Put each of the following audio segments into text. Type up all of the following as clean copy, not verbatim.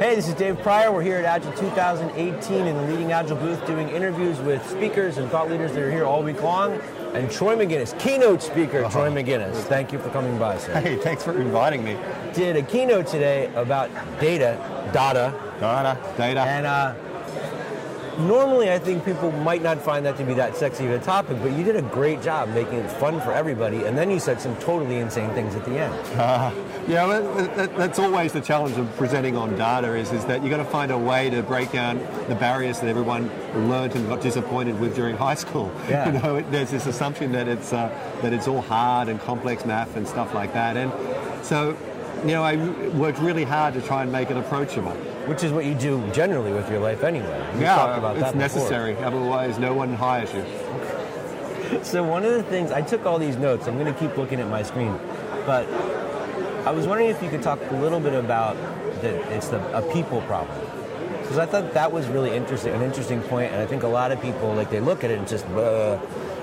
Hey, this is Dave Pryor. We're here at Agile 2018 in the Leading Agile booth doing interviews with speakers and thought leaders that are here all week long. And Troy Magennis, keynote speaker, Troy Magennis. Thank you for coming by, sir. Hey, thanks for inviting me. Did a keynote today about data. And normally I think people might not find that to be that sexy of a topic, but you did a great job making it fun for everybody, and then you said some totally insane things at the end. Yeah, that's always the challenge of presenting on data is that you've got to find a way to break down the barriers that everyone learned and got disappointed with during high school. Yeah. You know, there's this assumption that it's all hard and complex math and stuff like that, and so you know, I worked really hard to try and make it approachable. Which is what you do generally with your life anyway. It's necessary, otherwise no one hires you. So one of the things, I took all these notes, I'm going to keep looking at my screen, but I was wondering if you could talk a little bit about a people problem. Because I thought that was really interesting, an interesting point, and I think a lot of people, like, they look at it and just,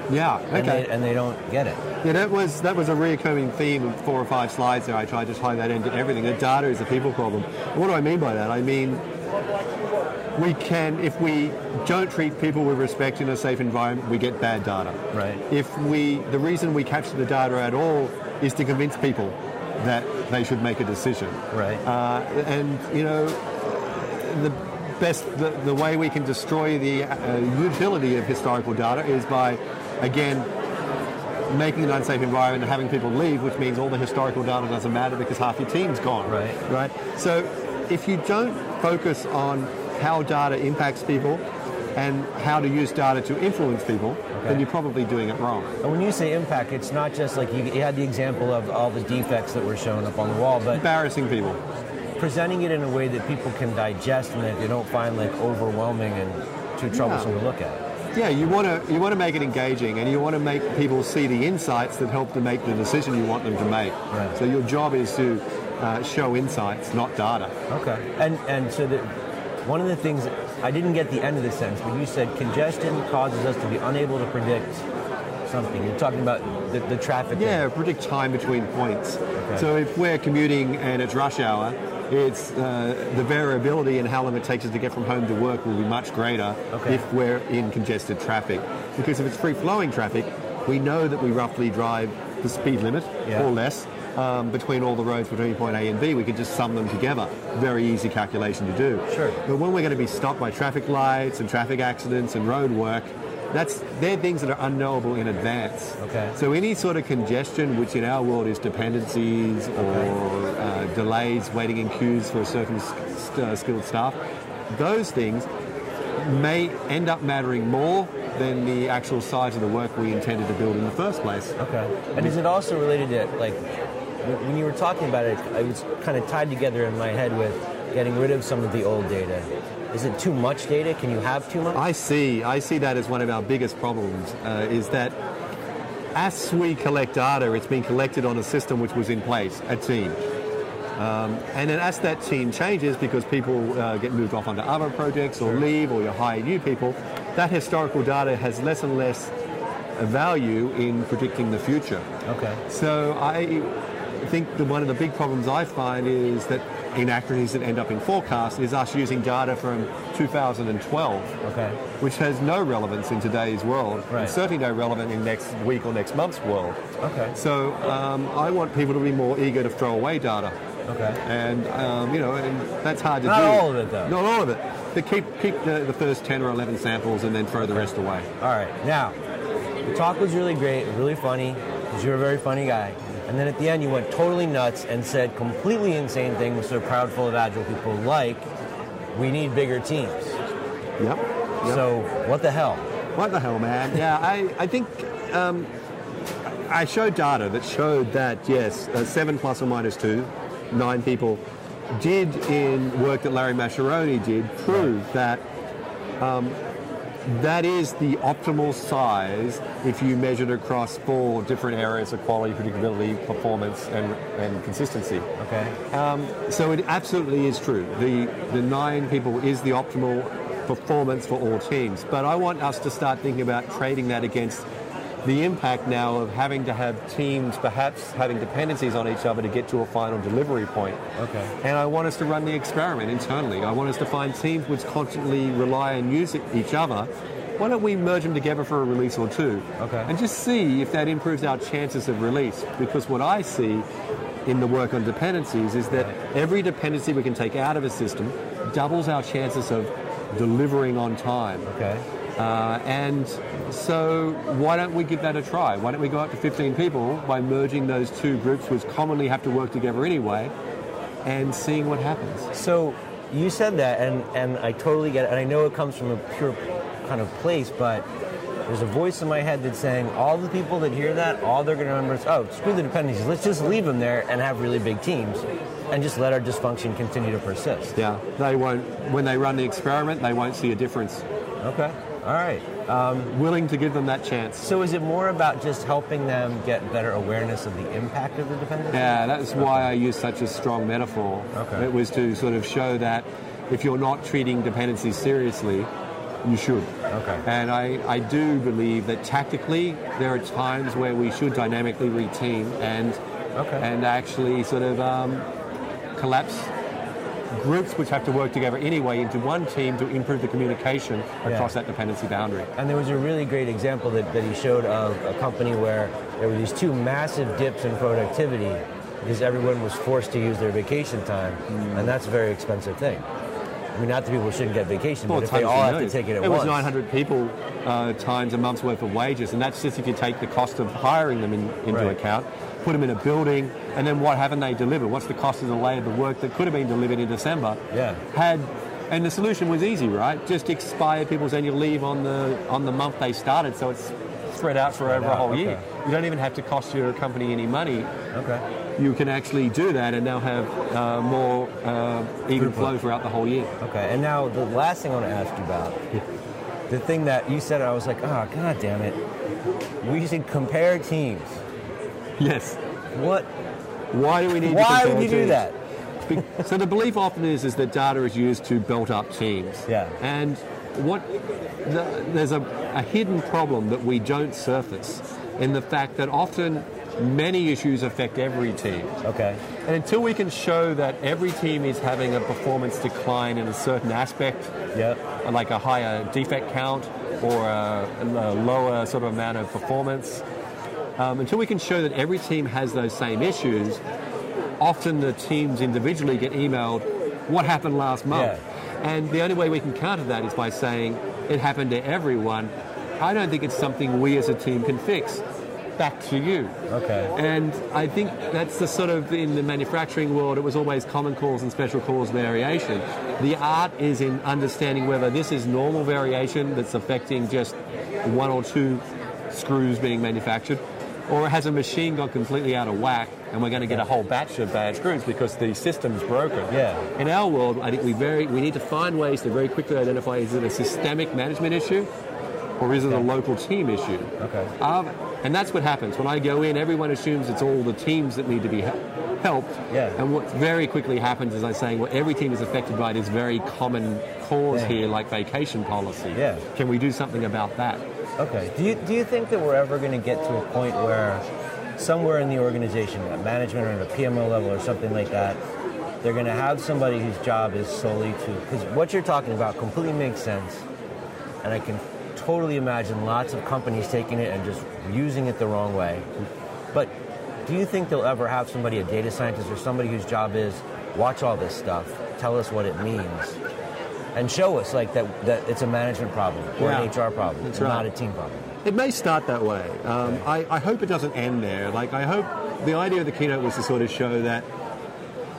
yeah, okay. And they don't get it. Yeah, that was a recurring theme of 4 or 5 slides there. I tried to tie that into everything. The data is a people problem. What do I mean by that? I mean, we can, if we don't treat people with respect in a safe environment, we get bad data. Right. The reason we capture the data at all is to convince people that they should make a decision. Right. And you know, the way we can destroy the utility of historical data is by, again, making an unsafe environment and having people leave, which means all the historical data doesn't matter because half your team's gone. Right. So if you don't focus on how data impacts people and how to use data to influence people, then you're probably doing it wrong. And when you say impact, it's not just like you had the example of all the defects that were shown up on the wall, but embarrassing people. Presenting it in a way that people can digest and that they don't find like overwhelming and too troublesome to look at. Yeah, you want to make it engaging, and you want to make people see the insights that help them make the decision you want them to make. Right. So your job is to show insights, not data. Okay. And so one of the things, I didn't get the end of the sentence, but you said congestion causes us to be unable to predict something. You're talking about the traffic. Yeah, predict time between points. Okay. So if we're commuting and it's rush hour, it's the variability in how long it takes us to get from home to work will be much greater if we're in congested traffic. Because if it's free-flowing traffic, we know that we roughly drive the speed limit or less between all the roads between point A and B. We could just sum them together. Very easy calculation to do. Sure. But when we're going to be stopped by traffic lights and traffic accidents and road work, they're things that are unknowable in advance. Okay. So any sort of congestion, which in our world is dependencies or delays, waiting in queues for a certain skilled staff, those things may end up mattering more than the actual size of the work we intended to build in the first place. Okay. And is it also related to, like, when you were talking about it, it was kind of tied together in my head with getting rid of some of the old data. Is it too much data? Can you have too much? I see that as one of our biggest problems, is that as we collect data, it's being collected on a system which was in place, a team. And then as that team changes because people get moved off onto other projects or leave, or you hire new people, that historical data has less and less value in predicting the future. Okay. So I think that one of the big problems I find is that inaccuracies that end up in forecasts is us using data from 2012, which has no relevance in today's world, and certainly no relevance in next week or next month's world. Okay. So I want people to be more eager to throw away data. Okay. And you know, and that's hard to do. Not all of it, though. Not all of it. But keep the first 10 or 11 samples and then throw the rest away. All right. Now, the talk was really great, really funny, because you're a very funny guy. And then at the end, you went totally nuts and said completely insane things. So proudful of Agile people, like, we need bigger teams. Yep. So what the hell? What the hell, man? Yeah, I think I showed data that showed that, yes, 7 ± 2, 9 people did in work that Larry Mascheroni did prove that that is the optimal size if you measured across 4 different areas of quality, predictability, performance, and consistency. Okay. So it absolutely is true. The 9 people is the optimal performance for all teams. But I want us to start thinking about trading that against the impact now of having to have teams perhaps having dependencies on each other to get to a final delivery point. Okay. And I want us to run the experiment internally. I want us to find teams which constantly rely and use each other. Why don't we merge them together for a release or two? Okay. And just see if that improves our chances of release. Because what I see in the work on dependencies is that every dependency we can take out of a system doubles our chances of delivering on time. Okay. And so why don't we give that a try? Why don't we go up to 15 people by merging those two groups which commonly have to work together anyway and seeing what happens. So you said that, and I totally get it, and I know it comes from a pure kind of place, but there's a voice in my head that's saying all the people that hear that, all they're going to remember is, oh, screw the dependencies, let's just leave them there and have really big teams and just let our dysfunction continue to persist. Yeah, they won't, when they run the experiment, they won't see a difference. Okay. All right. Willing to give them that chance. So is it more about just helping them get better awareness of the impact of the dependency? Yeah, that's why I use such a strong metaphor. Okay. It was to sort of show that if you're not treating dependencies seriously, you should. Okay. And I do believe that tactically there are times where we should dynamically reteam and and actually sort of collapse groups which have to work together anyway into one team to improve the communication across that dependency boundary. And there was a really great example that he showed of a company where there were these two massive dips in productivity because everyone was forced to use their vacation time, and that's a very expensive thing. I mean, not that people shouldn't get vacation, but if they all have to take it at once. It was 900 people times a month's worth of wages, and that's just if you take the cost of hiring them into account, put them in a building, and then what haven't they delivered? What's the cost of the labor, the work that could have been delivered in December? Yeah. And the solution was easy, right? Just expire people's annual leave on the month they started, so it's spread out for over a whole year. You don't even have to cost your company any money. Okay. You can actually do that and now have more even flow throughout the whole year. Okay, and now the last thing I want to ask you about, the thing that you said, I was like, oh, God damn it. We should compare teams. Yes. What? Why do we need to compare teams? Why would you do that? So the belief often is that data is used to build up teams. Yeah. And there's a hidden problem that we don't surface in the fact that often many issues affect every team. Okay. And until we can show that every team is having a performance decline in a certain aspect, like a higher defect count or a lower sort of amount of performance, until we can show that every team has those same issues, often the teams individually get emailed, what happened last month? Yeah. And the only way we can counter that is by saying, it happened to everyone. I don't think it's something we as a team can fix. Back to you. Okay. And I think that's the sort of, in the manufacturing world, it was always common cause and special cause variation. The art is in understanding whether this is normal variation that's affecting just one or two screws being manufactured, or has a machine gone completely out of whack and we're going to get a whole batch of bad screws because the system's broken. Yeah. In our world, I think we need to find ways to very quickly identify, is it a systemic management issue? Or is it a local team issue? Okay. And that's what happens. When I go in, everyone assumes it's all the teams that need to be helped. Yeah. And what very quickly happens is I say, well, every team is affected by this very common cause here, like vacation policy. Yeah. Can we do something about that? Okay. Do you think that we're ever going to get to a point where somewhere in the organization, at management or at a PMO level or something like that, they're going to have somebody whose job is solely to... Because what you're talking about completely makes sense, and I can totally imagine lots of companies taking it and just using it the wrong way. But do you think they'll ever have somebody, a data scientist or somebody whose job is, watch all this stuff, tell us what it means, and show us like that it's a management problem or an HR problem, it's not a team problem? It may start that way. I hope it doesn't end there. Like, I hope the idea of the keynote was to sort of show that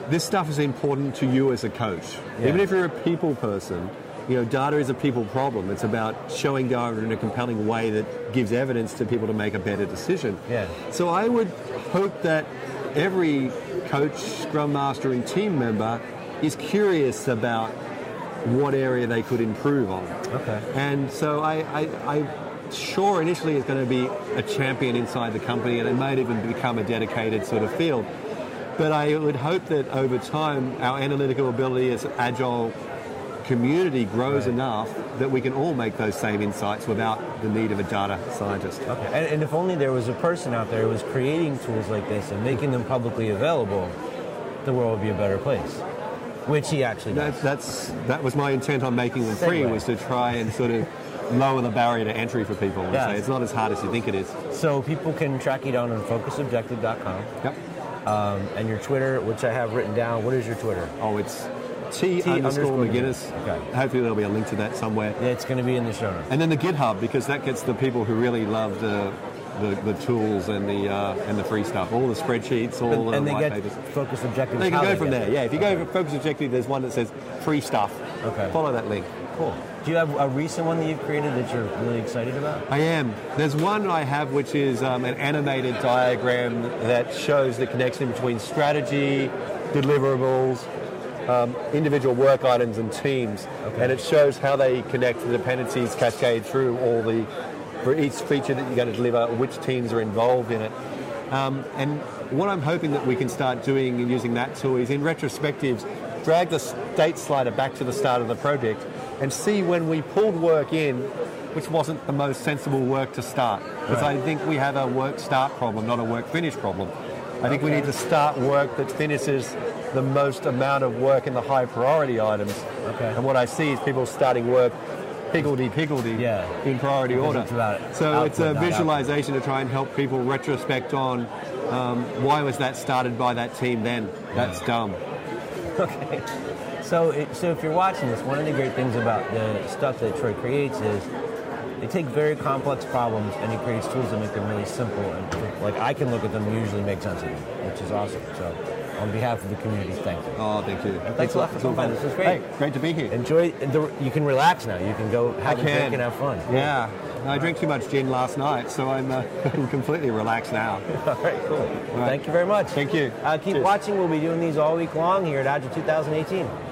this stuff is important to you as a coach. Yeah. Even if you're a people person, you know, data is a people problem. It's about showing data in a compelling way that gives evidence to people to make a better decision. Yeah. So I would hope that every coach, scrum master, and team member is curious about what area they could improve on. Okay. And so I'm sure initially it's going to be a champion inside the company, and it might even become a dedicated sort of field. But I would hope that over time, our analytical ability as agile community grows enough that we can all make those same insights without the need of a data scientist. Okay. And if only there was a person out there who was creating tools like this and making them publicly available, the world would be a better place. Which he actually does. That was my intent on making them free, was to try and sort of lower the barrier to entry for people. Yeah. So it's not as hard as you think it is. So people can track you down on focusobjective.com. Yep. And your Twitter, which I have written down. What is your Twitter? Oh, it's t_magennis. Okay. Hopefully there'll be a link to that somewhere. Yeah, it's going to be in the show notes. And then the GitHub, because that gets the people who really love the tools and the free stuff, all the spreadsheets, all the white papers. And they get Focus Objective. They can go from there. Yeah, if you go for Focus Objective, there's one that says free stuff. Okay. Follow that link. Cool. Do you have a recent one that you've created that you're really excited about? I am. There's one I have which is an animated diagram that shows the connection between strategy, deliverables, individual work items, and teams. Okay. And it shows how they connect, the dependencies cascade through all the, for each feature that you're going to deliver, which teams are involved in it. And what I'm hoping that we can start doing and using that tool is, in retrospectives, drag the date slider back to the start of the project and see when we pulled work in, which wasn't the most sensible work to start. Because I think we have a work start problem, not a work finish problem. I think we need to start work that finishes the most amount of work in the high priority items. Okay. And what I see is people starting work higgledy-piggledy in priority order. So it's a visualization to try and help people retrospect on why was that started by that team then? That's dumb. Okay. So if you're watching this, one of the great things about the stuff that Troy creates is they take very complex problems and he creates tools that make them really simple. And like I can look at them and usually make sense of them, which is awesome. So on behalf of the community, thank you. Oh, thank you. And thanks a lot for coming by. This was great. Hey, great to be here. Enjoy. You can relax now. You can go have a drink and have fun. Yeah. I drank too much gin last night, so I'm completely relaxed now. All right, cool. All right. Thank you very much. Thank you. Keep watching. We'll be doing these all week long here at Agile 2018.